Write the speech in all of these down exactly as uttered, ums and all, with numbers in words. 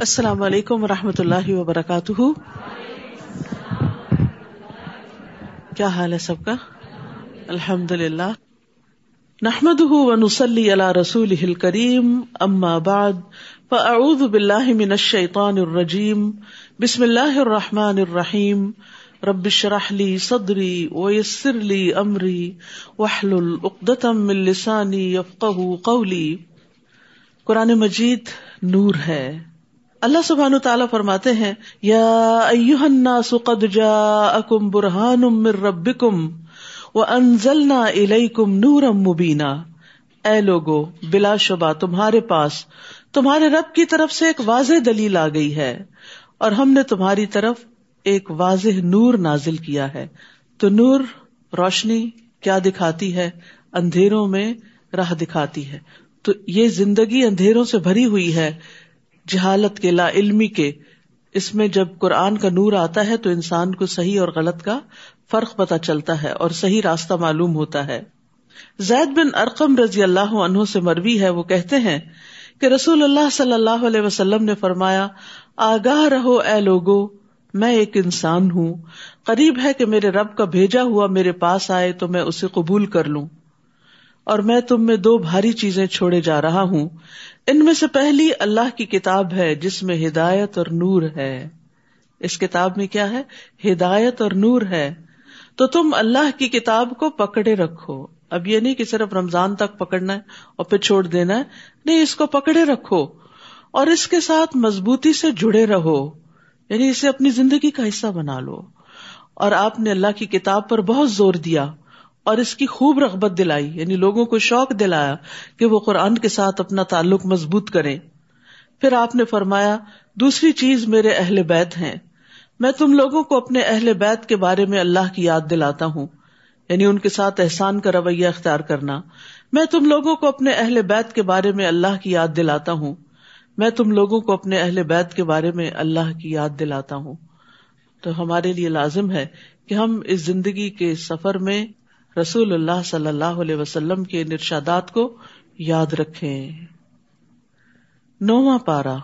السلام علیکم ورحمۃ اللہ وبرکاتہ۔ کیا حال ہے سب کا؟ الحمدللہ نحمده ونصلی علی رسوله الکریم، اما بعد فاعوذ باللہ من الشیطان الرجیم، بسم اللہ الرحمن الرحیم، رب اشرح لی صدری ویسر لی امری واحلل عقدۃ من لسانی یفقہوا قولی۔ قرآن مجید نور ہے۔ اللہ سبحانہ تعالیٰ فرماتے ہیں، یا ایہا الناس قد جاءکم برہان من ربکم وانزلنا الیکم نورا مبینا، اے لوگو بلا شبہ تمہارے پاس تمہارے رب کی طرف سے ایک واضح دلیل آ گئی ہے اور ہم نے تمہاری طرف ایک واضح نور نازل کیا ہے۔ تو نور، روشنی کیا دکھاتی ہے؟ اندھیروں میں راہ دکھاتی ہے۔ تو یہ زندگی اندھیروں سے بھری ہوئی ہے، جہالت کے، لا علمی کے۔ اس میں جب قرآن کا نور آتا ہے تو انسان کو صحیح اور غلط کا فرق پتہ چلتا ہے اور صحیح راستہ معلوم ہوتا ہے۔ زید بن ارقم رضی اللہ عنہ سے مروی ہے، وہ کہتے ہیں کہ رسول اللہ صلی اللہ علیہ وسلم نے فرمایا، آگاہ رہو اے لوگو، میں ایک انسان ہوں، قریب ہے کہ میرے رب کا بھیجا ہوا میرے پاس آئے تو میں اسے قبول کر لوں، اور میں تم میں دو بھاری چیزیں چھوڑے جا رہا ہوں، ان میں سے پہلی اللہ کی کتاب ہے جس میں ہدایت اور نور ہے۔ اس کتاب میں کیا ہے؟ ہدایت اور نور ہے، تو تم اللہ کی کتاب کو پکڑے رکھو۔ اب یہ نہیں کہ صرف رمضان تک پکڑنا ہے اور پھر چھوڑ دینا ہے، نہیں، اس کو پکڑے رکھو اور اس کے ساتھ مضبوطی سے جڑے رہو، یعنی اسے اپنی زندگی کا حصہ بنا لو۔ اور آپ نے اللہ کی کتاب پر بہت زور دیا اور اس کی خوب رغبت دلائی، یعنی لوگوں کو شوق دلایا کہ وہ قرآن کے ساتھ اپنا تعلق مضبوط کریں۔ پھر آپ نے فرمایا، دوسری چیز میرے اہل بیت ہیں، میں تم لوگوں کو اپنے اہل بیت کے بارے میں اللہ کی یاد دلاتا ہوں، یعنی ان کے ساتھ احسان کا رویہ اختیار کرنا۔ میں تم لوگوں کو اپنے اہل بیت کے بارے میں اللہ کی یاد دلاتا ہوں میں تم لوگوں کو اپنے اہل بیت کے بارے میں اللہ کی یاد دلاتا ہوں۔ تو ہمارے لیے لازم ہے کہ ہم اس زندگی کے سفر میں رسول اللہ صلی اللہ علیہ وسلم کے ارشادات کو یاد رکھیں۔ نوواں پارہ۔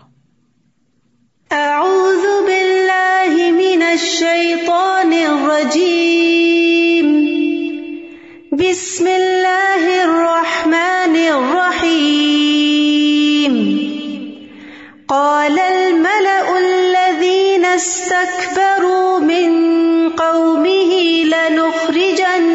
اعوذ باللہ من الشیطان الرجیم، بسم اللہ الرحمن الرحیم، قال الملأ الذین استکبروا من قومه لنخرجن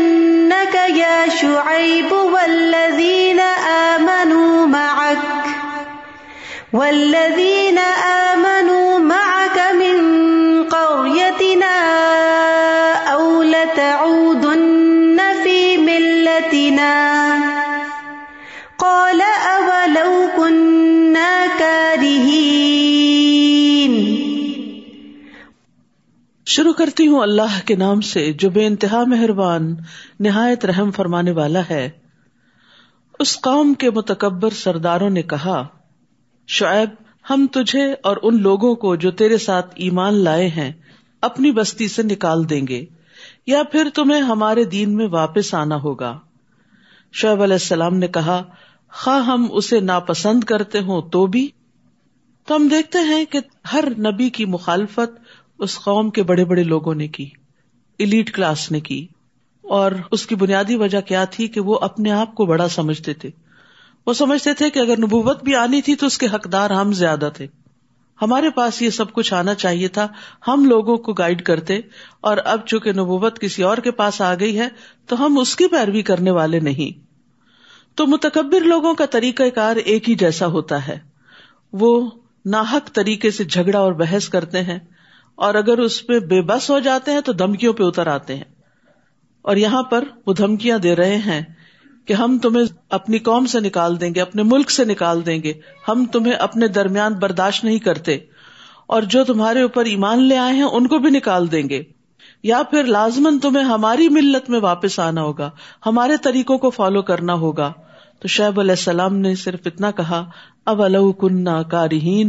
يا شعيب والذين آمنوا معك والذين آمنوا معك من قريتنا أو لتعودن في ملتنا، قال أولو كنا كارهين۔ شروع کرتی ہوں اللہ کے نام سے جو بے انتہا مہربان نہایت رحم فرمانے والا ہے۔ اس قوم کے متکبر سرداروں نے کہا، شعیب ہم تجھے اور ان لوگوں کو جو تیرے ساتھ ایمان لائے ہیں اپنی بستی سے نکال دیں گے، یا پھر تمہیں ہمارے دین میں واپس آنا ہوگا۔ شعیب علیہ السلام نے کہا، خواہ ہم اسے ناپسند کرتے ہوں تو بھی۔ تو ہم دیکھتے ہیں کہ ہر نبی کی مخالفت اس قوم کے بڑے بڑے لوگوں نے کی، ایلیٹ کلاس نے کی، اور اس کی بنیادی وجہ کیا تھی کہ وہ اپنے آپ کو بڑا سمجھتے تھے۔ وہ سمجھتے تھے کہ اگر نبوت بھی آنی تھی تو اس کے حقدار ہم زیادہ تھے، ہمارے پاس یہ سب کچھ آنا چاہیے تھا، ہم لوگوں کو گائیڈ کرتے، اور اب چونکہ نبوت کسی اور کے پاس آ گئی ہے تو ہم اس کی پیروی کرنے والے نہیں۔ تو متکبر لوگوں کا طریقہ کار ایک ہی جیسا ہوتا ہے، وہ ناحق طریقے سے جھگڑا اور بحث کرتے ہیں، اور اگر اس پہ بے بس ہو جاتے ہیں تو دھمکیوں پہ اتر آتے ہیں۔ اور یہاں پر وہ دھمکیاں دے رہے ہیں کہ ہم تمہیں اپنی قوم سے نکال دیں گے، اپنے ملک سے نکال دیں گے، ہم تمہیں اپنے درمیان برداشت نہیں کرتے، اور جو تمہارے اوپر ایمان لے آئے ہیں ان کو بھی نکال دیں گے، یا پھر لازماً تمہیں ہماری ملت میں واپس آنا ہوگا، ہمارے طریقوں کو فالو کرنا ہوگا۔ تو شعیب علیہ السلام نے صرف اتنا کہا، اولو کنا کارہین،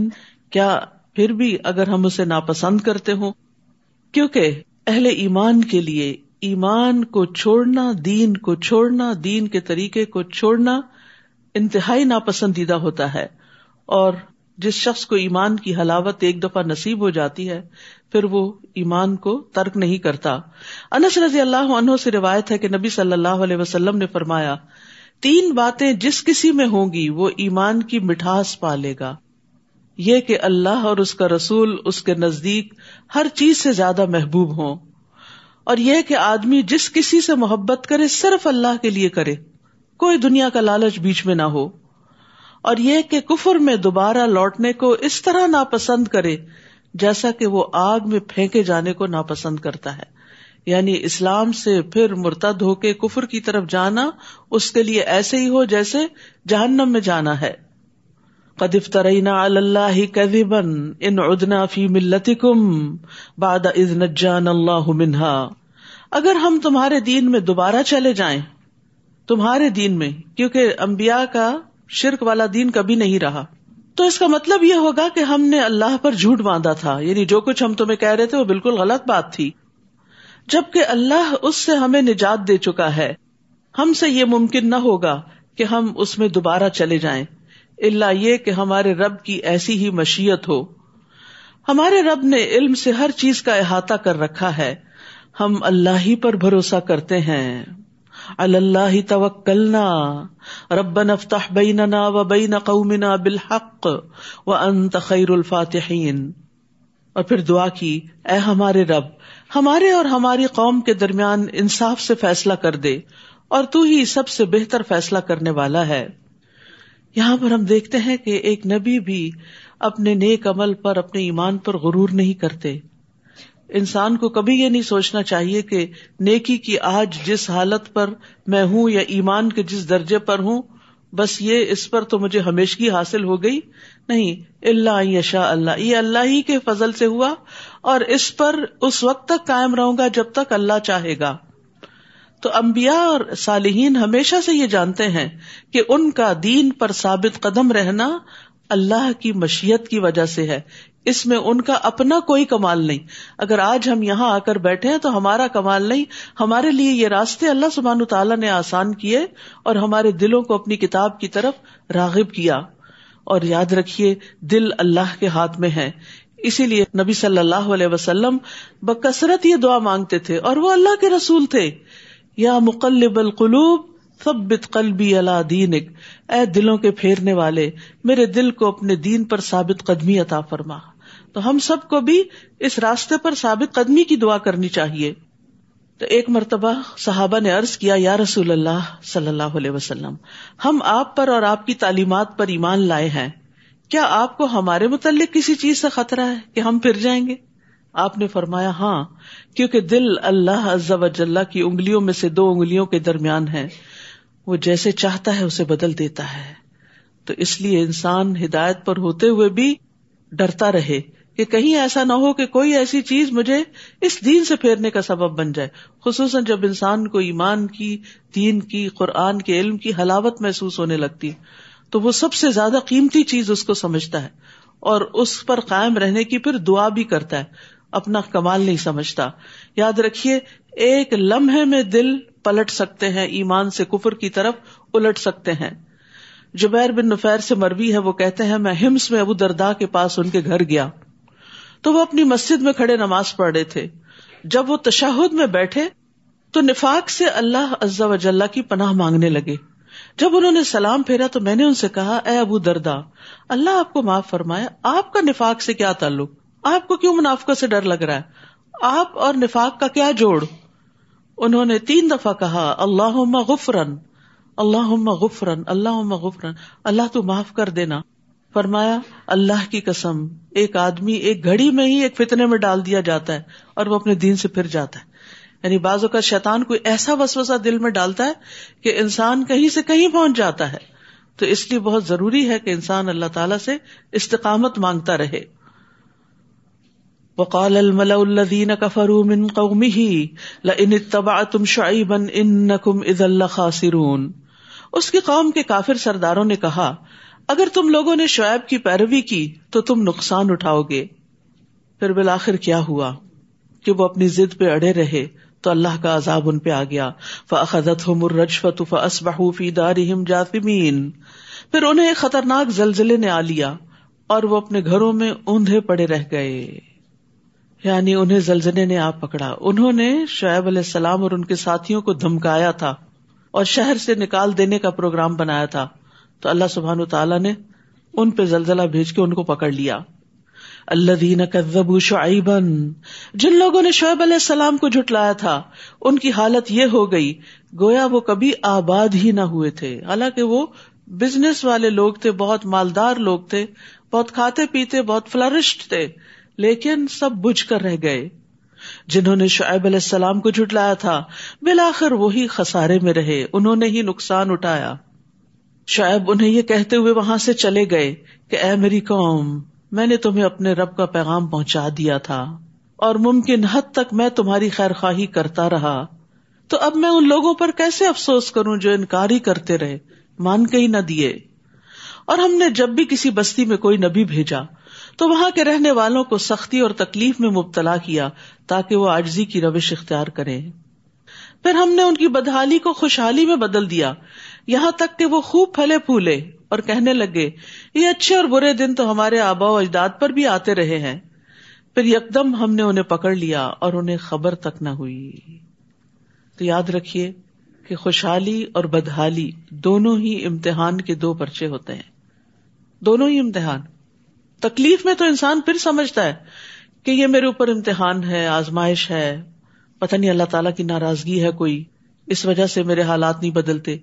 کیا پھر بھی اگر ہم اسے ناپسند کرتے ہوں؟ کیونکہ اہل ایمان کے لیے ایمان کو چھوڑنا، دین کو چھوڑنا، دین کے طریقے کو چھوڑنا انتہائی ناپسندیدہ ہوتا ہے، اور جس شخص کو ایمان کی حلاوت ایک دفعہ نصیب ہو جاتی ہے پھر وہ ایمان کو ترک نہیں کرتا۔ انس رضی اللہ عنہ سے روایت ہے کہ نبی صلی اللہ علیہ وسلم نے فرمایا، تین باتیں جس کسی میں ہوں گی وہ ایمان کی مٹھاس پا لے گا، یہ کہ اللہ اور اس کا رسول اس کے نزدیک ہر چیز سے زیادہ محبوب ہوں، اور یہ کہ آدمی جس کسی سے محبت کرے صرف اللہ کے لیے کرے، کوئی دنیا کا لالچ بیچ میں نہ ہو، اور یہ کہ کفر میں دوبارہ لوٹنے کو اس طرح ناپسند کرے جیسا کہ وہ آگ میں پھینکے جانے کو ناپسند کرتا ہے۔ یعنی اسلام سے پھر مرتد ہو کے کفر کی طرف جانا اس کے لیے ایسے ہی ہو جیسے جہنم میں جانا ہے۔ قد افترینا علی اللہ کذبا ان عدنا فی ملتکم بعد اذ نجانا اللہ منہا، اگر ہم تمہارے دین میں دوبارہ چلے جائیں، تمہارے دین میں، کیونکہ انبیاء کا شرک والا دین کبھی نہیں رہا، تو اس کا مطلب یہ ہوگا کہ ہم نے اللہ پر جھوٹ باندھا تھا، یعنی جو کچھ ہم تمہیں کہہ رہے تھے وہ بالکل غلط بات تھی، جبکہ اللہ اس سے ہمیں نجات دے چکا ہے، ہم سے یہ ممکن نہ ہوگا کہ ہم اس میں دوبارہ چلے جائیں، الا یہ کہ ہمارے رب کی ایسی ہی مشیت ہو۔ ہمارے رب نے علم سے ہر چیز کا احاطہ کر رکھا ہے، ہم اللہ ہی پر بھروسہ کرتے ہیں۔ علی اللہ توکلنا ربنا افتح بیننا وبین قومنا بالحق وانت خیر الفاتحین، اور پھر دعا کی، اے ہمارے رب، ہمارے اور ہماری قوم کے درمیان انصاف سے فیصلہ کر دے، اور تو ہی سب سے بہتر فیصلہ کرنے والا ہے۔ یہاں پر ہم دیکھتے ہیں کہ ایک نبی بھی اپنے نیک عمل پر، اپنے ایمان پر غرور نہیں کرتے۔ انسان کو کبھی یہ نہیں سوچنا چاہیے کہ نیکی کی آج جس حالت پر میں ہوں یا ایمان کے جس درجے پر ہوں، بس یہ اس پر تو مجھے ہمیشگی حاصل ہو گئی، نہیں، الا ان یشاء اللہ، یہ اللہ ہی کے فضل سے ہوا اور اس پر اس وقت تک قائم رہوں گا جب تک اللہ چاہے گا۔ تو انبیاء اور صالحین ہمیشہ سے یہ جانتے ہیں کہ ان کا دین پر ثابت قدم رہنا اللہ کی مشیت کی وجہ سے ہے، اس میں ان کا اپنا کوئی کمال نہیں۔ اگر آج ہم یہاں آ کر بیٹھے ہیں تو ہمارا کمال نہیں، ہمارے لیے یہ راستے اللہ سبحانہ تعالیٰ نے آسان کیے اور ہمارے دلوں کو اپنی کتاب کی طرف راغب کیا۔ اور یاد رکھیے، دل اللہ کے ہاتھ میں ہے، اسی لیے نبی صلی اللہ علیہ وسلم بکثرت یہ دعا مانگتے تھے، اور وہ اللہ کے رسول تھے، یا مقلب القلوب ثبت قلبی علی دینک، اے دلوں کے پھیرنے والے، میرے دل کو اپنے دین پر ثابت قدمی عطا فرما۔ تو ہم سب کو بھی اس راستے پر ثابت قدمی کی دعا کرنی چاہیے۔ تو ایک مرتبہ صحابہ نے عرض کیا، یا رسول اللہ صلی اللہ علیہ وسلم، ہم آپ پر اور آپ کی تعلیمات پر ایمان لائے ہیں، کیا آپ کو ہمارے متعلق کسی چیز سے خطرہ ہے کہ ہم پھر جائیں گے؟ آپ نے فرمایا، ہاں، کیونکہ دل اللہ عز و جل کی انگلیوں میں سے دو انگلیوں کے درمیان ہے، وہ جیسے چاہتا ہے اسے بدل دیتا ہے۔ تو اس لیے انسان ہدایت پر ہوتے ہوئے بھی ڈرتا رہے کہ کہیں ایسا نہ ہو کہ کوئی ایسی چیز مجھے اس دین سے پھیرنے کا سبب بن جائے، خصوصاً جب انسان کو ایمان کی، دین کی، قرآن کے علم کی حلاوت محسوس ہونے لگتی تو وہ سب سے زیادہ قیمتی چیز اس کو سمجھتا ہے، اور اس پر قائم رہنے کی پھر دعا بھی کرتا ہے، اپنا کمال نہیں سمجھتا۔ یاد رکھیے، ایک لمحے میں دل پلٹ سکتے ہیں، ایمان سے کفر کی طرف الٹ سکتے ہیں۔ جبیر بن نفیر سے مروی ہے، وہ کہتے ہیں، میں ہمس میں ابو الدرداء کے پاس ان کے گھر گیا تو وہ اپنی مسجد میں کھڑے نماز پڑھ رہے تھے، جب وہ تشہد میں بیٹھے تو نفاق سے اللہ عز و جل کی پناہ مانگنے لگے۔ جب انہوں نے سلام پھیرا تو میں نے ان سے کہا، اے ابو الدرداء، اللہ آپ کو معاف فرمائے، آپ کا نفاق سے کیا تعلق؟ آپ کو کیوں منافقت سے ڈر لگ رہا ہے؟ آپ اور نفاق کا کیا جوڑ؟ انہوں نے تین دفعہ کہا، اللہم غفرن، اللہم غفرن، اللہم غفرن، اللہ تو معاف کر دینا۔ فرمایا، اللہ کی قسم، ایک آدمی ایک گھڑی میں ہی ایک فتنے میں ڈال دیا جاتا ہے اور وہ اپنے دین سے پھر جاتا ہے۔ یعنی بعض اوقات شیطان کوئی ایسا وسوسہ دل میں ڈالتا ہے کہ انسان کہیں سے کہیں پہنچ جاتا ہے۔ تو اس لیے بہت ضروری ہے کہ انسان اللہ تعالیٰ سے استقامت مانگتا رہے۔ وقال الملأ الذين كفروا من قومه لئن اتبعتم شعيبا انكم اذا لخاسرون، اس کی قوم کے کافر سرداروں نے کہا، اگر تم لوگوں نے شعیب کی پیروی کی تو تم نقصان اٹھاؤ گے۔ پھر بالآخر کیا ہوا کہ وہ اپنی ضد پہ اڑے رہے تو اللہ کا عذاب ان پہ آ گیا۔ فأخذتهم الرجفة فأصبحوا في دارهم جاثمين، پھر انہیں ایک خطرناک زلزلے نے آ لیا اور وہ اپنے گھروں میں اوندھے پڑے رہ گئے، یعنی انہیں زلزلے نے آ پکڑا۔ انہوں نے شعیب علیہ السلام اور ان کے ساتھیوں کو دھمکایا تھا اور شہر سے نکال دینے کا پروگرام بنایا تھا، تو اللہ سبحانہ وتعالی نے ان پہ زلزلہ بھیج کے ان کو پکڑ لیا۔ الذین کذبوا شعیبا، جن لوگوں نے شعیب علیہ السلام کو جھٹلایا تھا ان کی حالت یہ ہو گئی گویا وہ کبھی آباد ہی نہ ہوئے تھے، حالانکہ وہ بزنس والے لوگ تھے، بہت مالدار لوگ تھے، بہت کھاتے پیتے، بہت فلرشڈ تھے، لیکن سب بجھ کر رہ گئے۔ جنہوں نے شعیب علیہ السلام کو جھٹلایا تھا بالآخر وہی خسارے میں رہے، انہوں نے ہی نقصان اٹھایا۔ شعیب انہیں یہ کہتے ہوئے وہاں سے چلے گئے کہ اے میری قوم، میں نے تمہیں اپنے رب کا پیغام پہنچا دیا تھا اور ممکن حد تک میں تمہاری خیر خواہی کرتا رہا، تو اب میں ان لوگوں پر کیسے افسوس کروں جو انکاری کرتے رہے، مان کے ہی نہ دیے۔ اور ہم نے جب بھی کسی بستی میں کوئی نبی بھیجا تو وہاں کے رہنے والوں کو سختی اور تکلیف میں مبتلا کیا تاکہ وہ عاجزی کی روش اختیار کریں، پھر ہم نے ان کی بدحالی کو خوشحالی میں بدل دیا، یہاں تک کہ وہ خوب پھلے پھولے اور کہنے لگے یہ اچھے اور برے دن تو ہمارے آبا و اجداد پر بھی آتے رہے ہیں۔ پھر یکدم ہم نے انہیں پکڑ لیا اور انہیں خبر تک نہ ہوئی۔ تو یاد رکھیے کہ خوشحالی اور بدحالی دونوں ہی امتحان کے دو پرچے ہوتے ہیں، دونوں ہی امتحان۔ تکلیف میں تو انسان پھر سمجھتا ہے کہ یہ میرے اوپر امتحان ہے، آزمائش ہے، پتہ نہیں اللہ تعالیٰ کی ناراضگی ہے کوئی، اس وجہ سے میرے حالات نہیں بدلتے۔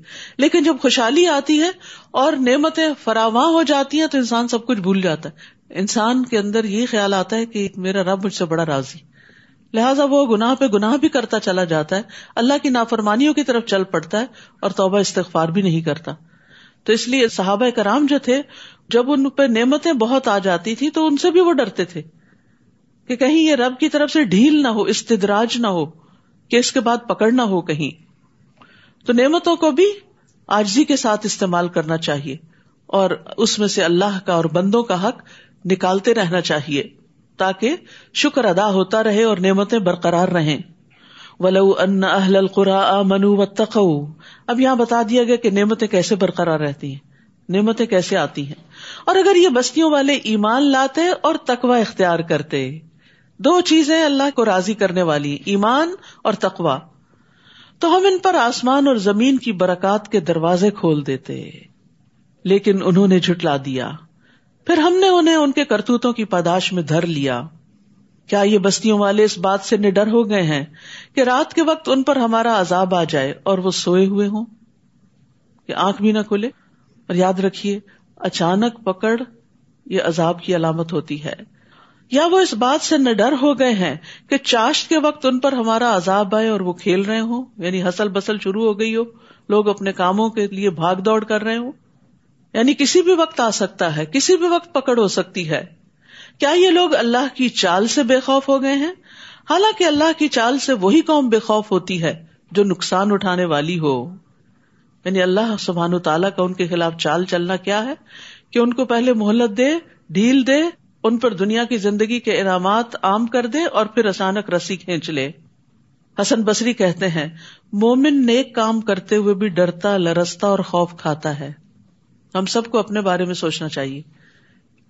لیکن جب خوشحالی آتی ہے اور نعمتیں فراواں ہو جاتی ہیں تو انسان سب کچھ بھول جاتا ہے، انسان کے اندر یہ خیال آتا ہے کہ میرا رب مجھ سے بڑا راضی، لہٰذا وہ گناہ پہ گناہ بھی کرتا چلا جاتا ہے، اللہ کی نافرمانیوں کی طرف چل پڑتا ہے اور توبہ استغفار بھی نہیں کرتا۔ تو اس لیے صحابہ کرام جو تھے جب ان پہ نعمتیں بہت آ جاتی تھی تو ان سے بھی وہ ڈرتے تھے کہ کہیں یہ رب کی طرف سے ڈھیل نہ ہو، استدراج نہ ہو کہ اس کے بعد پکڑ نہ ہو کہیں۔ تو نعمتوں کو بھی عاجزی کے ساتھ استعمال کرنا چاہیے اور اس میں سے اللہ کا اور بندوں کا حق نکالتے رہنا چاہیے تاکہ شکر ادا ہوتا رہے اور نعمتیں برقرار رہیں۔ وَلَوْ أَنَّ أَهْلَ الْقُرَىٰ آمَنُوا وَاتَّقَوْا، اب یہاں بتا دیا گیا کہ نعمتیں کیسے برقرار رہتی ہیں، نعمتیں کیسے آتی ہیں۔ اور اگر یہ بستیوں والے ایمان لاتے اور تقوی اختیار کرتے، دو چیزیں اللہ کو راضی کرنے والی، ایمان اور تقوی، تو ہم ان پر آسمان اور زمین کی برکات کے دروازے کھول دیتے، لیکن انہوں نے جھٹلا دیا، پھر ہم نے انہیں ان کے کرتوتوں کی پاداش میں دھر لیا۔ کیا یہ بستیوں والے اس بات سے نڈر ہو گئے ہیں کہ رات کے وقت ان پر ہمارا عذاب آ جائے اور وہ سوئے ہوئے ہوں کہ آنکھ بھی نہ کھلے؟ اور یاد رکھیے اچانک پکڑ یہ عذاب کی علامت ہوتی ہے۔ یا وہ اس بات سے نہ ڈر ہو گئے ہیں کہ چاشت کے وقت ان پر ہمارا عذاب آئے اور وہ کھیل رہے ہوں، یعنی ہسل بسل شروع ہو گئی ہو، لوگ اپنے کاموں کے لیے بھاگ دوڑ کر رہے ہوں، یعنی کسی بھی وقت آ سکتا ہے، کسی بھی وقت پکڑ ہو سکتی ہے۔ کیا یہ لوگ اللہ کی چال سے بے خوف ہو گئے ہیں؟ حالانکہ اللہ کی چال سے وہی قوم بے خوف ہوتی ہے جو نقصان اٹھانے والی ہو۔ یعنی اللہ سبحانہ تعالیٰ کا ان کے خلاف چال چلنا کیا ہے کہ ان کو پہلے مہلت دے، ڈھیل دے، ان پر دنیا کی زندگی کے انعامات عام کر دے اور پھر اچانک رسی کھینچ لے۔ حسن بصری کہتے ہیں مومن نیک کام کرتے ہوئے بھی ڈرتا، لرزتا اور خوف کھاتا ہے۔ ہم سب کو اپنے بارے میں سوچنا چاہیے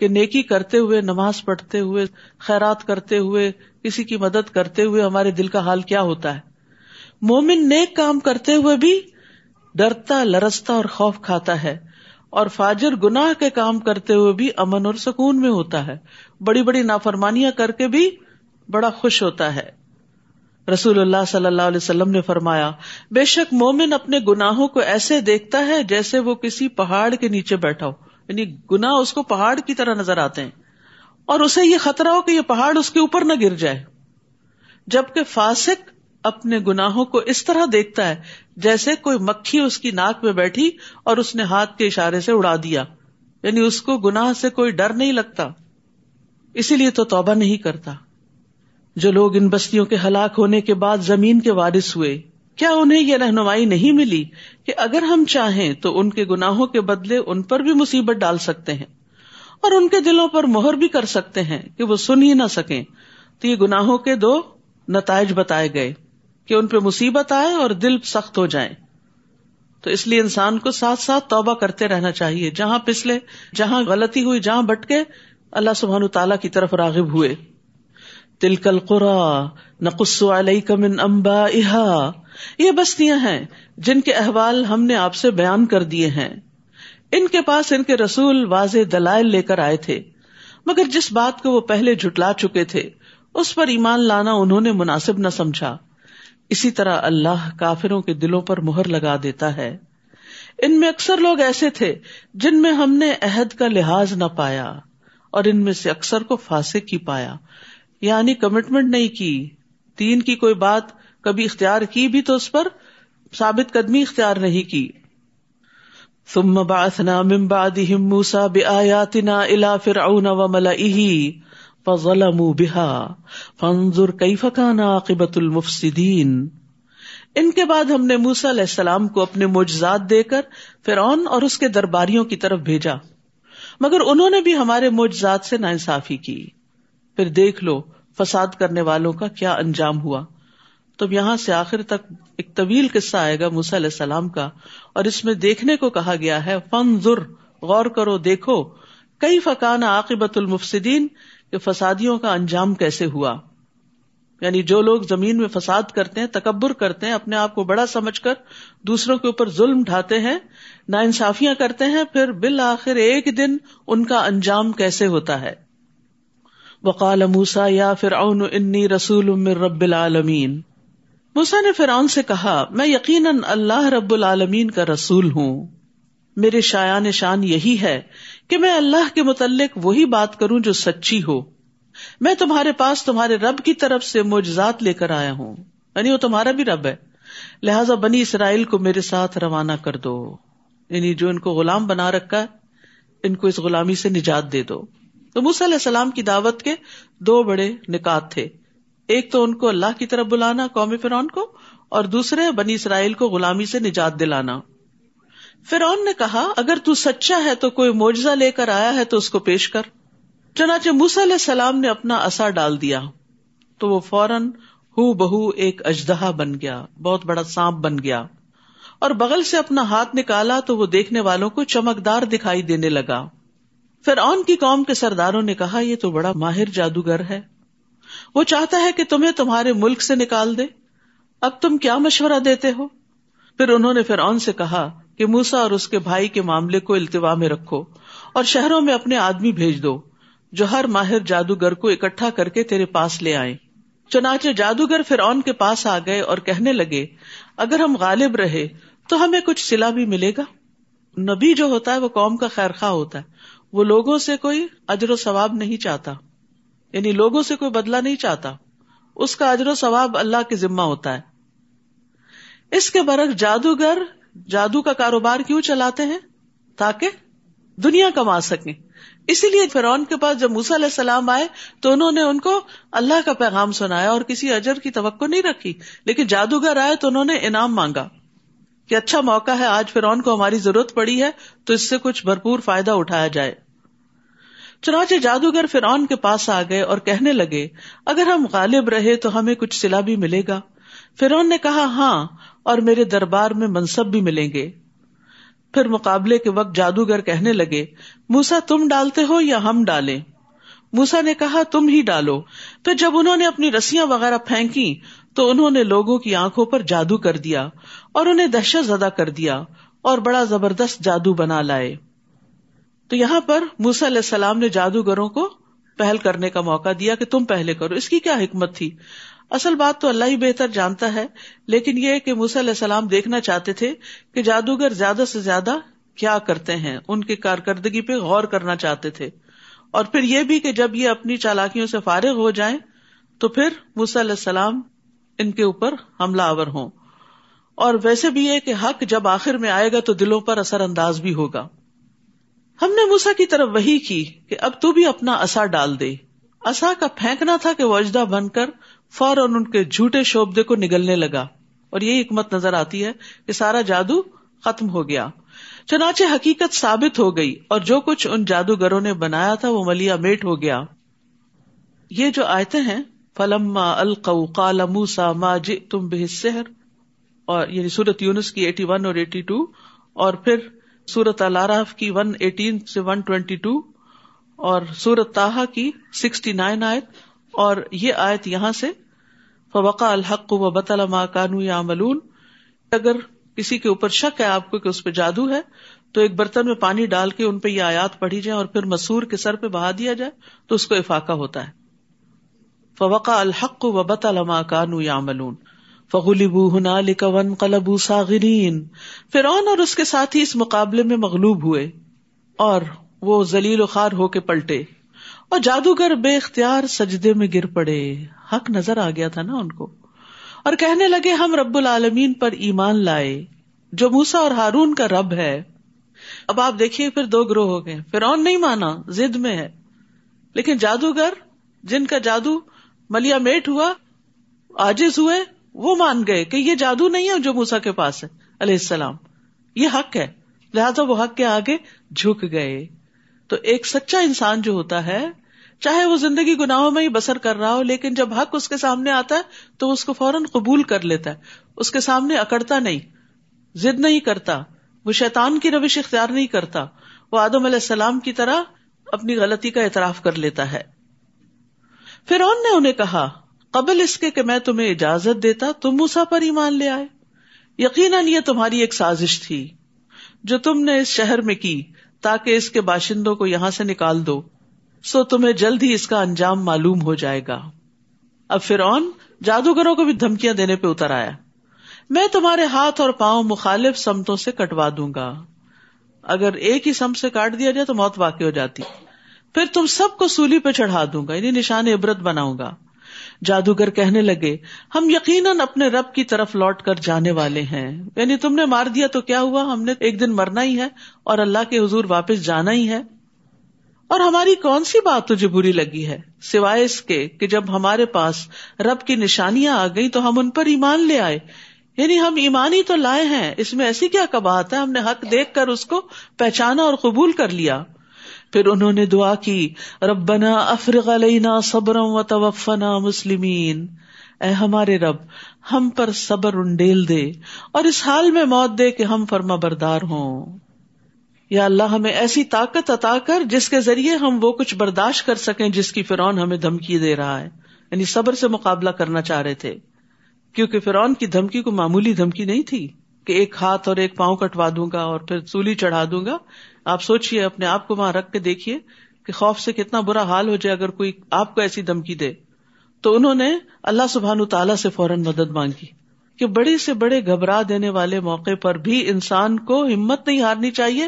کہ نیکی کرتے ہوئے، نماز پڑھتے ہوئے، خیرات کرتے ہوئے، کسی کی مدد کرتے ہوئے ہمارے دل کا حال کیا ہوتا ہے۔ مومن نیک کام کرتے ہوئے بھی ڈرتا، لرزتا اور خوف کھاتا ہے، اور فاجر گناہ کے کام کرتے ہوئے بھی امن اور سکون میں ہوتا ہے، بڑی بڑی نافرمانیاں کر کے بھی بڑا خوش ہوتا ہے۔ رسول اللہ صلی اللہ علیہ وسلم نے فرمایا بے شک مومن اپنے گناہوں کو ایسے دیکھتا ہے جیسے وہ کسی پہاڑ کے نیچے بیٹھا ہو، یعنی گناہ اس کو پہاڑ کی طرح نظر آتے ہیں اور اسے یہ خطرہ ہو کہ یہ پہاڑ اس کے اوپر نہ گر جائے، جبکہ فاسق اپنے گناہوں کو اس طرح دیکھتا ہے جیسے کوئی مکھی اس کی ناک میں بیٹھی اور اس نے ہاتھ کے اشارے سے اڑا دیا، یعنی اس کو گناہ سے کوئی ڈر نہیں لگتا، اسی لیے تو توبہ نہیں کرتا۔ جو لوگ ان بستیوں کے ہلاک ہونے کے بعد زمین کے وارث ہوئے، کیا انہیں یہ رہنمائی نہیں ملی کہ اگر ہم چاہیں تو ان کے گناہوں کے بدلے ان پر بھی مصیبت ڈال سکتے ہیں اور ان کے دلوں پر مہر بھی کر سکتے ہیں کہ وہ سن ہی نہ سکیں؟ تو یہ گناہوں کے دو نتائج بتائے گئے کہ ان پہ مصیبت آئے اور دل سخت ہو جائیں۔ تو اس لیے انسان کو ساتھ ساتھ توبہ کرتے رہنا چاہیے، جہاں پسلے، جہاں غلطی ہوئی، جہاں بٹکے، اللہ سبحانہ تعالیٰ کی طرف راغب ہوئے. تلک القری نقص علیک من انبائها، یہ بستیاں ہیں جن کے احوال ہم نے آپ سے بیان کر دیے ہیں. ان کے پاس ان کے رسول واضح دلائل لے کر آئے تھے، مگر جس بات کو وہ پہلے جھٹلا چکے تھے اس پر ایمان لانا انہوں نے مناسب نہ سمجھا. اسی طرح اللہ کافروں کے دلوں پر مہر لگا دیتا ہے. ان میں اکثر لوگ ایسے تھے جن میں ہم نے عہد کا لحاظ نہ پایا، اور ان میں سے اکثر کو فاسق ہی پایا، یعنی کمٹمنٹ نہیں کی، دین کی کوئی بات کبھی اختیار کی بھی تو اس پر ثابت قدمی اختیار نہیں کی. ثم بعثنا من بعدهم موسیٰ بآیاتنا الی فرعون وملئہ فظلموا بها فانظر کیف کان عاقبۃ المفسدین. ان کے بعد ہم نے موسیٰ علیہ السلام کو اپنے معجزات دے کر فرعون اور اس کے درباریوں کی طرف بھیجا، مگر انہوں نے بھی ہمارے معجزات سے ناانصافی کی. پھر دیکھ لو فساد کرنے والوں کا کیا انجام ہوا. تو یہاں سے آخر تک ایک طویل قصہ آئے گا موسیٰ علیہ السلام کا، اور اس میں دیکھنے کو کہا گیا ہے فانظر، غور کرو، دیکھو، کیف کان عاقبۃ المفسدین، کہ فسادیوں کا انجام کیسے ہوا. یعنی جو لوگ زمین میں فساد کرتے ہیں، تکبر کرتے ہیں، اپنے آپ کو بڑا سمجھ کر دوسروں کے اوپر ظلم ڈھاتے ہیں، ناانصافیاں کرتے ہیں، پھر بالآخر ایک دن ان کا انجام کیسے ہوتا ہے. وقال موسیٰ یا فرعون انی رسول من رب العالمین. موسیٰ نے فرعون سے کہا میں یقیناً اللہ رب العالمین کا رسول ہوں، میرے شایان شان یہی ہے کہ میں اللہ کے متعلق وہی بات کروں جو سچی ہو. میں تمہارے پاس تمہارے رب کی طرف سے معجزات لے کر آیا ہوں، یعنی وہ تمہارا بھی رب ہے، لہٰذا بنی اسرائیل کو میرے ساتھ روانہ کر دو، یعنی جو ان کو غلام بنا رکھا ہے ان کو اس غلامی سے نجات دے دو. تو موسیٰ علیہ السلام کی دعوت کے دو بڑے نکات تھے، ایک تو ان کو اللہ کی طرف بلانا قوم فرعون کو، اور دوسرے بنی اسرائیل کو غلامی سے نجات دلانا. فرعون نے کہا اگر تو سچا ہے تو کوئی معجزہ لے کر آیا ہے تو اس کو پیش کر. چنانچہ موسیٰ علیہ السلام نے اپنا عصا ڈال دیا تو وہ فوراً ہو بہو ایک اژدہا بن گیا، بہت بڑا سانپ بن گیا، اور بغل سے اپنا ہاتھ نکالا تو وہ دیکھنے والوں کو چمکدار دکھائی دینے لگا. فرعون کی قوم کے سرداروں نے کہا یہ تو بڑا ماہر جادوگر ہے، وہ چاہتا ہے کہ تمہیں تمہارے ملک سے نکال دے، اب تم کیا مشورہ دیتے ہو. پھر انہوں نے فرعون سے کہا کہ موسیٰ اور اس کے بھائی کے معاملے کو التوا میں رکھو اور شہروں میں اپنے آدمی بھیج دو جو ہر ماہر جادوگر کو اکٹھا کر کے تیرے پاس لے آئیں. چنانچہ جادوگر فرعون کے پاس آ گئے اور کہنے لگے اگر ہم غالب رہے تو ہمیں کچھ صلہ بھی ملے گا. نبی جو ہوتا ہے وہ قوم کا خیر خواہ ہوتا ہے، وہ لوگوں سے کوئی اجر و ثواب نہیں چاہتا، یعنی لوگوں سے کوئی بدلہ نہیں چاہتا، اس کا اجر و ثواب اللہ کے ذمہ ہوتا ہے. اس کے برعکس جادوگر جادو کا کاروبار کیوں چلاتے ہیں؟ تاکہ دنیا کما سکیں. اسی لیے فرعون کے پاس جب موسیٰ علیہ السلام آئے تو انہوں نے ان کو اللہ کا پیغام سنایا اور کسی اجر کی توقع نہیں رکھی، لیکن جادوگر آئے تو انہوں نے انعام مانگا کہ اچھا موقع ہے، آج فرعون کو ہماری ضرورت پڑی ہے تو اس سے کچھ بھرپور فائدہ اٹھایا جائے. چنانچہ جادوگر فرعون کے پاس آ گئے اور کہنے لگے اگر ہم غالب رہے تو ہمیں کچھ صلہ بھی ملے گا. فرعون نے کہا ہاں، اور میرے دربار میں منصب بھی ملیں گے. پھر مقابلے کے وقت جادوگر کہنے لگے موسیٰ تم ڈالتے ہو یا ہم ڈالیں؟ موسیٰ نے کہا تم ہی ڈالو. پھر جب انہوں نے اپنی رسیاں وغیرہ پھینکی تو انہوں نے لوگوں کی آنکھوں پر جادو کر دیا اور انہیں دہشت زدہ کر دیا اور بڑا زبردست جادو بنا لائے. تو یہاں پر موسیٰ علیہ السلام نے جادوگروں کو پہل کرنے کا موقع دیا کہ تم پہلے کرو. اس کی کیا حکمت تھی؟ اصل بات تو اللہ ہی بہتر جانتا ہے، لیکن یہ کہ موسیٰ علیہ السلام دیکھنا چاہتے تھے کہ جادوگر زیادہ سے زیادہ کیا کرتے ہیں، ان کی کارکردگی پہ غور کرنا چاہتے تھے، اور پھر یہ بھی کہ جب یہ اپنی چالاکیوں سے فارغ ہو جائیں تو پھر موسیٰ علیہ السلام ان کے اوپر حملہ آور ہوں. اور ویسے بھی یہ کہ حق جب آخر میں آئے گا تو دلوں پر اثر انداز بھی ہوگا. ہم نے موسیٰ کی طرف وحی کی کہ اب تو بھی اپنا عصا ڈال دے. عصا کا پھینکنا تھا کہ وہ اژدہا بن کر فوراً ان کے جھوٹے شعبدے کو نگلنے لگا، اور یہی حکمت نظر آتی ہے کہ سارا جادو ختم ہو گیا. چنانچہ حقیقت ثابت ہو گئی اور جو کچھ ان جادوگروں نے بنایا تھا وہ ملیح میٹ ہو گیا. یہ جو آیتیں ہیں فَلَمَّا أَلْقَوْا قَالَ مُوسَىٰ مَا جِئْتُمْ بِهِ السِّحْرُ اور یعنی سورت یونس کی ایٹی ون اور ایٹی ٹو، اور پھر سورت الاعراف کی ایک سو اٹھارہ سے ایک سو بائیس، اور سورت طاہا کی سکسٹی نائن آیت، اور یہ آیت یہاں سے فوقع الحق وبطل ما كانوا يعملون. اگر کسی کے اوپر شک ہے آپ کو کہ اس پہ جادو ہے تو ایک برتن میں پانی ڈال کے ان پہ یہ آیات پڑھی جائیں اور پھر مسور کے سر پہ بہا دیا جائے تو اس کو افاقہ ہوتا ہے. فوقع الحق وبطل ما كانوا يعملون فغلبوا هنالك وانقلبوا صاغرين. فرعون اور اس کے ساتھی اس مقابلے میں مغلوب ہوئے اور وہ ذلیل و خوار ہو کے پلٹے، اور جادوگر بے اختیار سجدے میں گر پڑے. حق نظر آ گیا تھا نا ان کو، اور کہنے لگے ہم رب العالمین پر ایمان لائے جو موسیٰ اور ہارون کا رب ہے. اب آپ دیکھیے پھر دو گروہ ہو گئے. فرعون نہیں مانا، ضد میں ہے، لیکن جادوگر جن کا جادو ملیا میٹ ہوا، عاجز ہوئے، وہ مان گئے کہ یہ جادو نہیں ہے جو موسیٰ کے پاس ہے علیہ السلام، یہ حق ہے، لہذا وہ حق کے آگے جھک گئے. تو ایک سچا انسان جو ہوتا ہے، چاہے وہ زندگی گناہوں میں ہی بسر کر رہا ہو، لیکن جب حق اس کے سامنے آتا ہے تو اس کو فوراً قبول کر لیتا ہے، اس کے سامنے اکڑتا نہیں، ضد نہیں کرتا، وہ شیطان کی روش اختیار نہیں کرتا، وہ آدم علیہ السلام کی طرح اپنی غلطی کا اعتراف کر لیتا ہے. فرعون نے انہیں کہا قبل اس کے کہ میں تمہیں اجازت دیتا تم موسیٰ پر ایمان لے آئے، یقیناً یہ تمہاری ایک سازش تھی جو تم نے اس شہر میں کی تاکہ اس کے باشندوں کو یہاں سے نکال دو، سو تمہیں جلد ہی اس کا انجام معلوم ہو جائے گا. اب فرعون جادوگروں کو بھی دھمکیاں دینے پہ اتر آیا، میں تمہارے ہاتھ اور پاؤں مخالف سمتوں سے کٹوا دوں گا، اگر ایک ہی سمت سے کاٹ دیا جائے تو موت واقع ہو جاتی، پھر تم سب کو سولی پہ چڑھا دوں گا، یعنی نشان عبرت بناؤں گا. جادوگر کہنے لگے ہم یقیناً اپنے رب کی طرف لوٹ کر جانے والے ہیں، یعنی تم نے مار دیا تو کیا ہوا، ہم نے ایک دن مرنا ہی ہے اور اللہ کے حضور واپس جانا ہی ہے، اور ہماری کون سی بات تجھے بری لگی ہے سوائے اس کے کہ جب ہمارے پاس رب کی نشانیاں آ گئی تو ہم ان پر ایمان لے آئے، یعنی ہم ایمان ہی تو لائے ہیں، اس میں ایسی کیا کباہت ہے، ہم نے حق دیکھ کر اس کو پہچانا اور قبول کر لیا. پھر انہوں نے دعا کی ربنا افرغ علینا صبرا وتوفنا مسلمین، اے ہمارے رب ہم پر صبر انڈیل دے اور اس حال میں موت دے کہ ہم فرما بردار ہوں. یا اللہ ہمیں ایسی طاقت عطا کر جس کے ذریعے ہم وہ کچھ برداشت کر سکیں جس کی فرعون ہمیں دھمکی دے رہا ہے، یعنی صبر سے مقابلہ کرنا چاہ رہے تھے، کیونکہ فرعون کی دھمکی کو معمولی دھمکی نہیں تھی کہ ایک ہاتھ اور ایک پاؤں کٹوا دوں گا اور پھر سولی چڑھا دوں گا. آپ سوچئے اپنے آپ کو وہاں رکھ کے دیکھیے کہ خوف سے کتنا برا حال ہو جائے اگر کوئی آپ کو ایسی دھمکی دے. تو انہوں نے اللہ سبحانہ تعالیٰ سے فوراً مدد مانگی کہ بڑے سے بڑے گھبرا دینے والے موقع پر بھی انسان کو ہمت نہیں ہارنی چاہیے،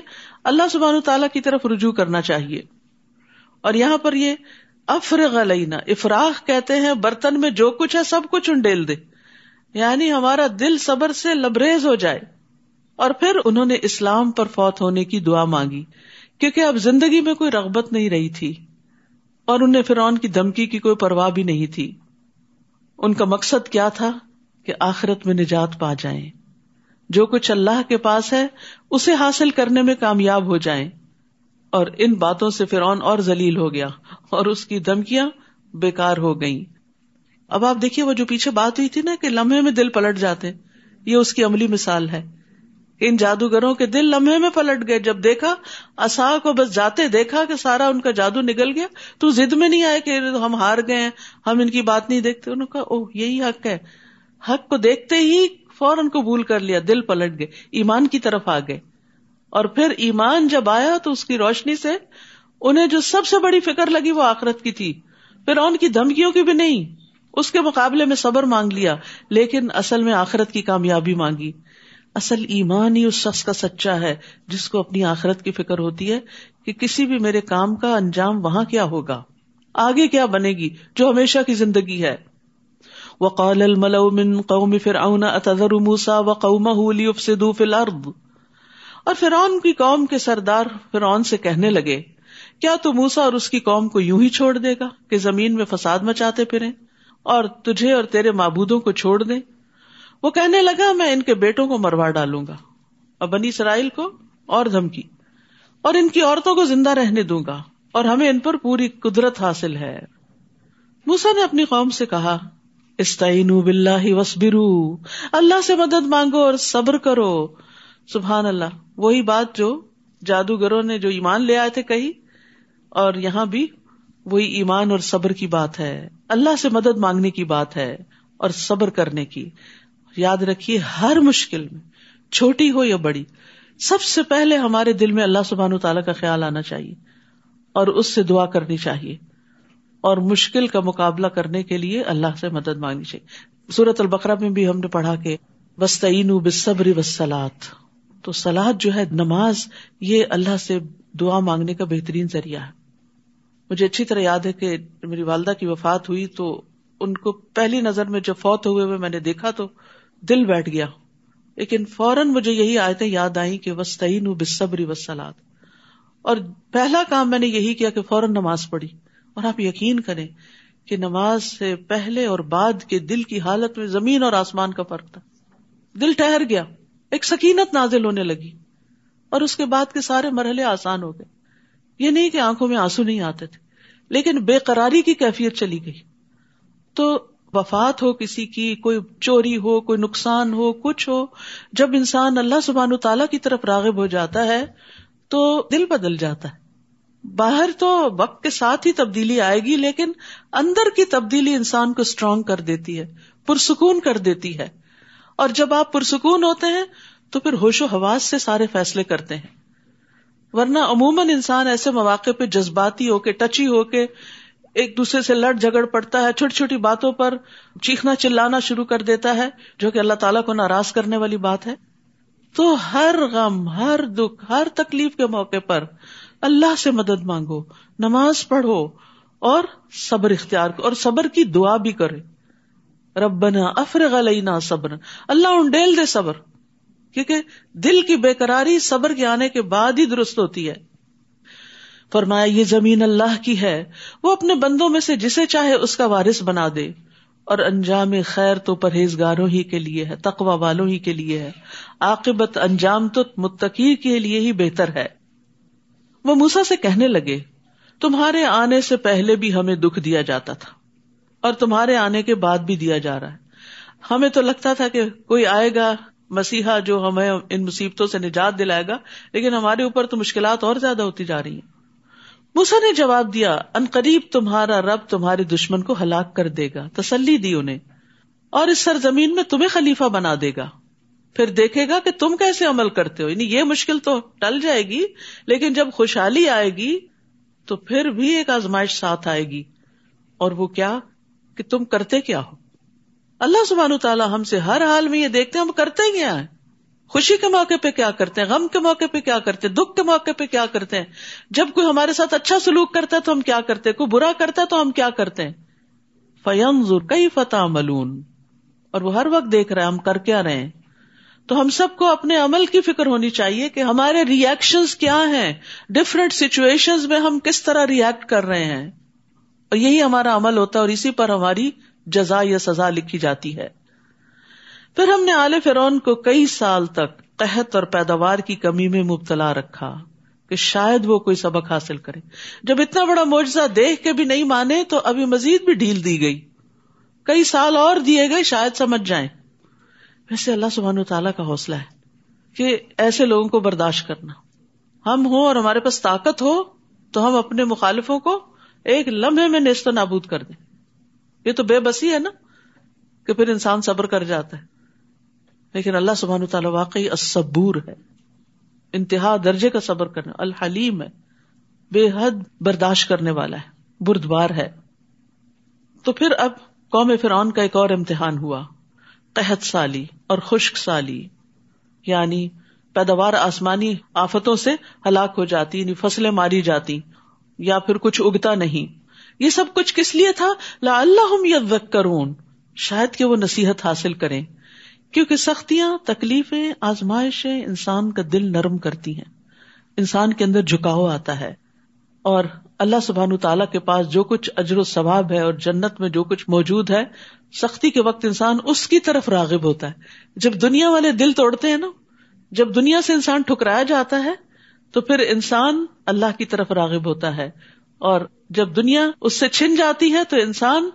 اللہ سبحانہ تعالیٰ کی طرف رجوع کرنا چاہیے. اور یہاں پر یہ افرغ علینا، افراغ کہتے ہیں برتن میں جو کچھ ہے سب کچھ انڈیل دے، یعنی ہمارا دل صبر سے لبریز ہو جائے. اور پھر انہوں نے اسلام پر فوت ہونے کی دعا مانگی کیونکہ اب زندگی میں کوئی رغبت نہیں رہی تھی اور انہیں فرعون کی دھمکی کی کوئی پرواہ بھی نہیں تھی. ان کا مقصد کیا تھا کہ آخرت میں نجات پا جائیں، جو کچھ اللہ کے پاس ہے اسے حاصل کرنے میں کامیاب ہو جائیں. اور ان باتوں سے فرعون اور ذلیل ہو گیا اور اس کی دھمکیاں بیکار ہو گئیں. اب آپ دیکھیے وہ جو پیچھے بات ہوئی تھی نا کہ لمحے میں دل پلٹ جاتے، یہ اس کی عملی مثال ہے. ان جادوگروں کے دل لمحے میں پلٹ گئے، جب دیکھا عصا کو بس جاتے دیکھا کہ سارا ان کا جادو نگل گیا، تو ضد میں نہیں آئے کہ ہم ہار گئے ہیں، ہم ان کی بات نہیں دیکھتے. انہوں نے کہا اوہ یہی حق ہے، حق کو دیکھتے ہی فوراً قبول کر لیا، دل پلٹ گئے، ایمان کی طرف آ گئے. اور پھر ایمان جب آیا تو اس کی روشنی سے انہیں جو سب سے بڑی فکر لگی وہ آخرت کی تھی، فرعون کی دھمکیوں کی بھی نہیں. اس کے مقابلے میں صبر مانگ لیا لیکن اصل میں آخرت کی کامیابی مانگی. اصل ایمان ہی اس شخص کا سچا ہے جس کو اپنی آخرت کی فکر ہوتی ہے کہ کسی بھی میرے کام کا انجام وہاں کیا ہوگا، آگے کیا بنے گی جو ہمیشہ کی زندگی ہے. وقال الملأ من قوم فرعون اتذر موسیٰ وقومہ لیفسدوا فی الارض، اور فرعون کی قوم کے سردار فرعون سے کہنے لگے کیا تو موسیٰ اور اس کی قوم کو یوں ہی چھوڑ دے گا کہ زمین میں فساد مچاتے پھریں اور تجھے اور تیرے معبودوں کو چھوڑ دیں. وہ کہنے لگا میں ان کے بیٹوں کو مروا ڈالوں گا، اور بنی اسرائیل کو اور دھمکی، اور ان کی عورتوں کو زندہ رہنے دوں گا، اور ہمیں ان پر پوری قدرت حاصل ہے. موسیٰ نے اپنی قوم سے کہا استعینوا باللہ واصبروا، اللہ سے مدد مانگو اور صبر کرو. سبحان اللہ، وہی بات جو جادوگروں نے جو ایمان لے آئے تھے کہی، اور یہاں بھی وہی ایمان اور صبر کی بات ہے، اللہ سے مدد مانگنے کی بات ہے اور صبر کرنے کی. یاد رکھیے ہر مشکل میں، چھوٹی ہو یا بڑی، سب سے پہلے ہمارے دل میں اللہ سبحانہ وتعالیٰ کا خیال آنا چاہیے اور اس سے دعا کرنی چاہیے، اور مشکل کا مقابلہ کرنے کے لیے اللہ سے مدد مانگنی چاہیے. سورۃ البقرہ میں بھی ہم نے پڑھا کہ واستعینوا بالصبر والصلاۃ، تو صلاۃ جو ہے نماز، یہ اللہ سے دعا مانگنے کا بہترین ذریعہ ہے. مجھے اچھی طرح یاد ہے کہ میری والدہ کی وفات ہوئی تو ان کو پہلی نظر میں جب فوت ہوئے ہوئے میں نے دیکھا تو دل بیٹھ گیا، لیکن فوراً مجھے یہی آیتیں یاد آئیں کہ واستعینوا بالصبر والصلاۃ، اور پہلا کام میں نے یہی کیا کہ فوراً نماز پڑھی. اور آپ یقین کریں کہ نماز سے پہلے اور بعد کے دل کی حالت میں زمین اور آسمان کا فرق تھا. دل ٹھہر گیا، ایک سکینت نازل ہونے لگی، اور اس کے بعد کے سارے مرحلے آسان ہو گئے. یہ نہیں کہ آنکھوں میں آنسو نہیں آتے تھے، لیکن بے قراری کی کیفیت چلی گئی. تو وفات ہو کسی کی، کوئی چوری ہو، کوئی نقصان ہو، کچھ ہو، جب انسان اللہ سبحانہ تعالیٰ کی طرف راغب ہو جاتا ہے تو دل بدل جاتا ہے. باہر تو وقت کے ساتھ ہی تبدیلی آئے گی، لیکن اندر کی تبدیلی انسان کو اسٹرانگ کر دیتی ہے، پرسکون کر دیتی ہے. اور جب آپ پرسکون ہوتے ہیں تو پھر ہوش و حواس سے سارے فیصلے کرتے ہیں، ورنہ عموماً انسان ایسے مواقع پہ جذباتی ہو کے، ٹچی ہو کے ایک دوسرے سے لڑ جھگڑ پڑتا ہے، چھوٹی چھوٹی باتوں پر چیخنا چلانا شروع کر دیتا ہے، جو کہ اللہ تعالیٰ کو ناراض کرنے والی بات ہے. تو ہر غم، ہر دکھ، ہر تکلیف کے موقع پر اللہ سے مدد مانگو، نماز پڑھو اور صبر اختیار کرو، اور صبر کی دعا بھی کرے. ربنا افرغ علینا صبرا، اللہ انڈیل دے صبر، کیونکہ دل کی بے قراری صبر کے آنے کے بعد ہی درست ہوتی ہے. فرمایا یہ زمین اللہ کی ہے، وہ اپنے بندوں میں سے جسے چاہے اس کا وارث بنا دے، اور انجام خیر تو پرہیزگاروں ہی کے لیے ہے، تقوی والوں ہی کے لیے ہے، عاقبت انجام تو متقی کے لیے ہی بہتر ہے. وہ موسیٰ سے کہنے لگے تمہارے آنے سے پہلے بھی ہمیں دکھ دیا جاتا تھا، اور تمہارے آنے کے بعد بھی دیا جا رہا ہے. ہمیں تو لگتا تھا کہ کوئی آئے گا مسیحا جو ہمیں ان مصیبتوں سے نجات دلائے گا، لیکن ہمارے اوپر تو مشکلات اور زیادہ ہوتی جا رہی ہیں. موسیٰ نے جواب دیا عنقریب تمہارا رب تمہارے دشمن کو ہلاک کر دے گا. تسلی دی انہیں، اور اس سرزمین میں تمہیں خلیفہ بنا دے گا، پھر دیکھے گا کہ تم کیسے عمل کرتے ہو. یعنی یہ مشکل تو ٹل جائے گی، لیکن جب خوشحالی آئے گی تو پھر بھی ایک آزمائش ساتھ آئے گی، اور وہ کیا کہ تم کرتے کیا ہو. اللہ سبحانہ تعالیٰ ہم سے ہر حال میں یہ دیکھتے ہیں ہم کرتے کیا ہیں، خوشی کے موقع پہ کیا کرتے ہیں، غم کے موقع پہ کیا کرتے ہیں، دکھ کے موقع پہ کیا کرتے ہیں. جب کوئی ہمارے ساتھ اچھا سلوک کرتا ہے تو ہم کیا کرتے ہیں، کوئی برا کرتا ہے تو ہم کیا کرتے ہیں. فَيَنْظُرْ كَيْفَ تَعْمَلُونَ، اور وہ ہر وقت دیکھ رہے ہیں ہم کر کیا رہے ہیں. تو ہم سب کو اپنے عمل کی فکر ہونی چاہیے کہ ہمارے ری ایکشنز کیا ہیں، ڈفرینٹ سچویشنز میں ہم کس طرح ری ایکٹ کر رہے ہیں، اور یہی ہمارا عمل ہوتا ہے اور اسی پر ہماری جزا یا سزا لکھی جاتی ہے. پھر ہم نے آل فرعون کو کئی سال تک قحط اور پیداوار کی کمی میں مبتلا رکھا کہ شاید وہ کوئی سبق حاصل کرے. جب اتنا بڑا معجزہ دیکھ کے بھی نہیں مانے تو ابھی مزید بھی ڈھیل دی گئی، کئی سال اور دیے گئے شاید سمجھ جائیں. ویسے اللہ سبحانہ تعالیٰ کا حوصلہ ہے کہ ایسے لوگوں کو برداشت کرنا. ہم ہوں اور ہمارے پاس طاقت ہو تو ہم اپنے مخالفوں کو ایک لمحے میں نیست و نابود کر دیں. یہ تو بے بسی ہے نا کہ پھر انسان صبر کر جاتا ہے، لیکن اللہ سبحانہ تعالیٰ واقعی الصبور ہے، انتہا درجے کا صبر کرنا. الحلیم ہے، بے حد برداشت کرنے والا ہے، بردبار ہے. تو پھر اب قوم فرعون کا ایک اور امتحان ہوا، قحط سالی اور خشک سالی، یعنی پیداوار آسمانی آفتوں سے ہلاک ہو جاتی، یعنی فصلیں ماری جاتی یا پھر کچھ اگتا نہیں. یہ سب کچھ کس لیے تھا؟ لعلہم یذکرون، شاید کہ وہ نصیحت حاصل کریں، کیونکہ سختیاں، تکلیفیں، آزمائشیں انسان کا دل نرم کرتی ہیں، انسان کے اندر جھکاؤ آتا ہے، اور اللہ سبحانہ تعالیٰ کے پاس جو کچھ اجر و ثواب ہے اور جنت میں جو کچھ موجود ہے، سختی کے وقت انسان اس کی طرف راغب ہوتا ہے. جب دنیا والے دل توڑتے ہیں نا، جب دنیا سے انسان ٹھکرایا جاتا ہے تو پھر انسان اللہ کی طرف راغب ہوتا ہے، اور جب دنیا اس سے چھن جاتی ہے تو انسان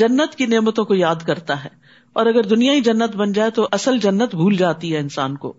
جنت کی نعمتوں کو یاد کرتا ہے, اور اگر دنیا ہی جنت بن جائے تو اصل جنت بھول جاتی ہے انسان کو.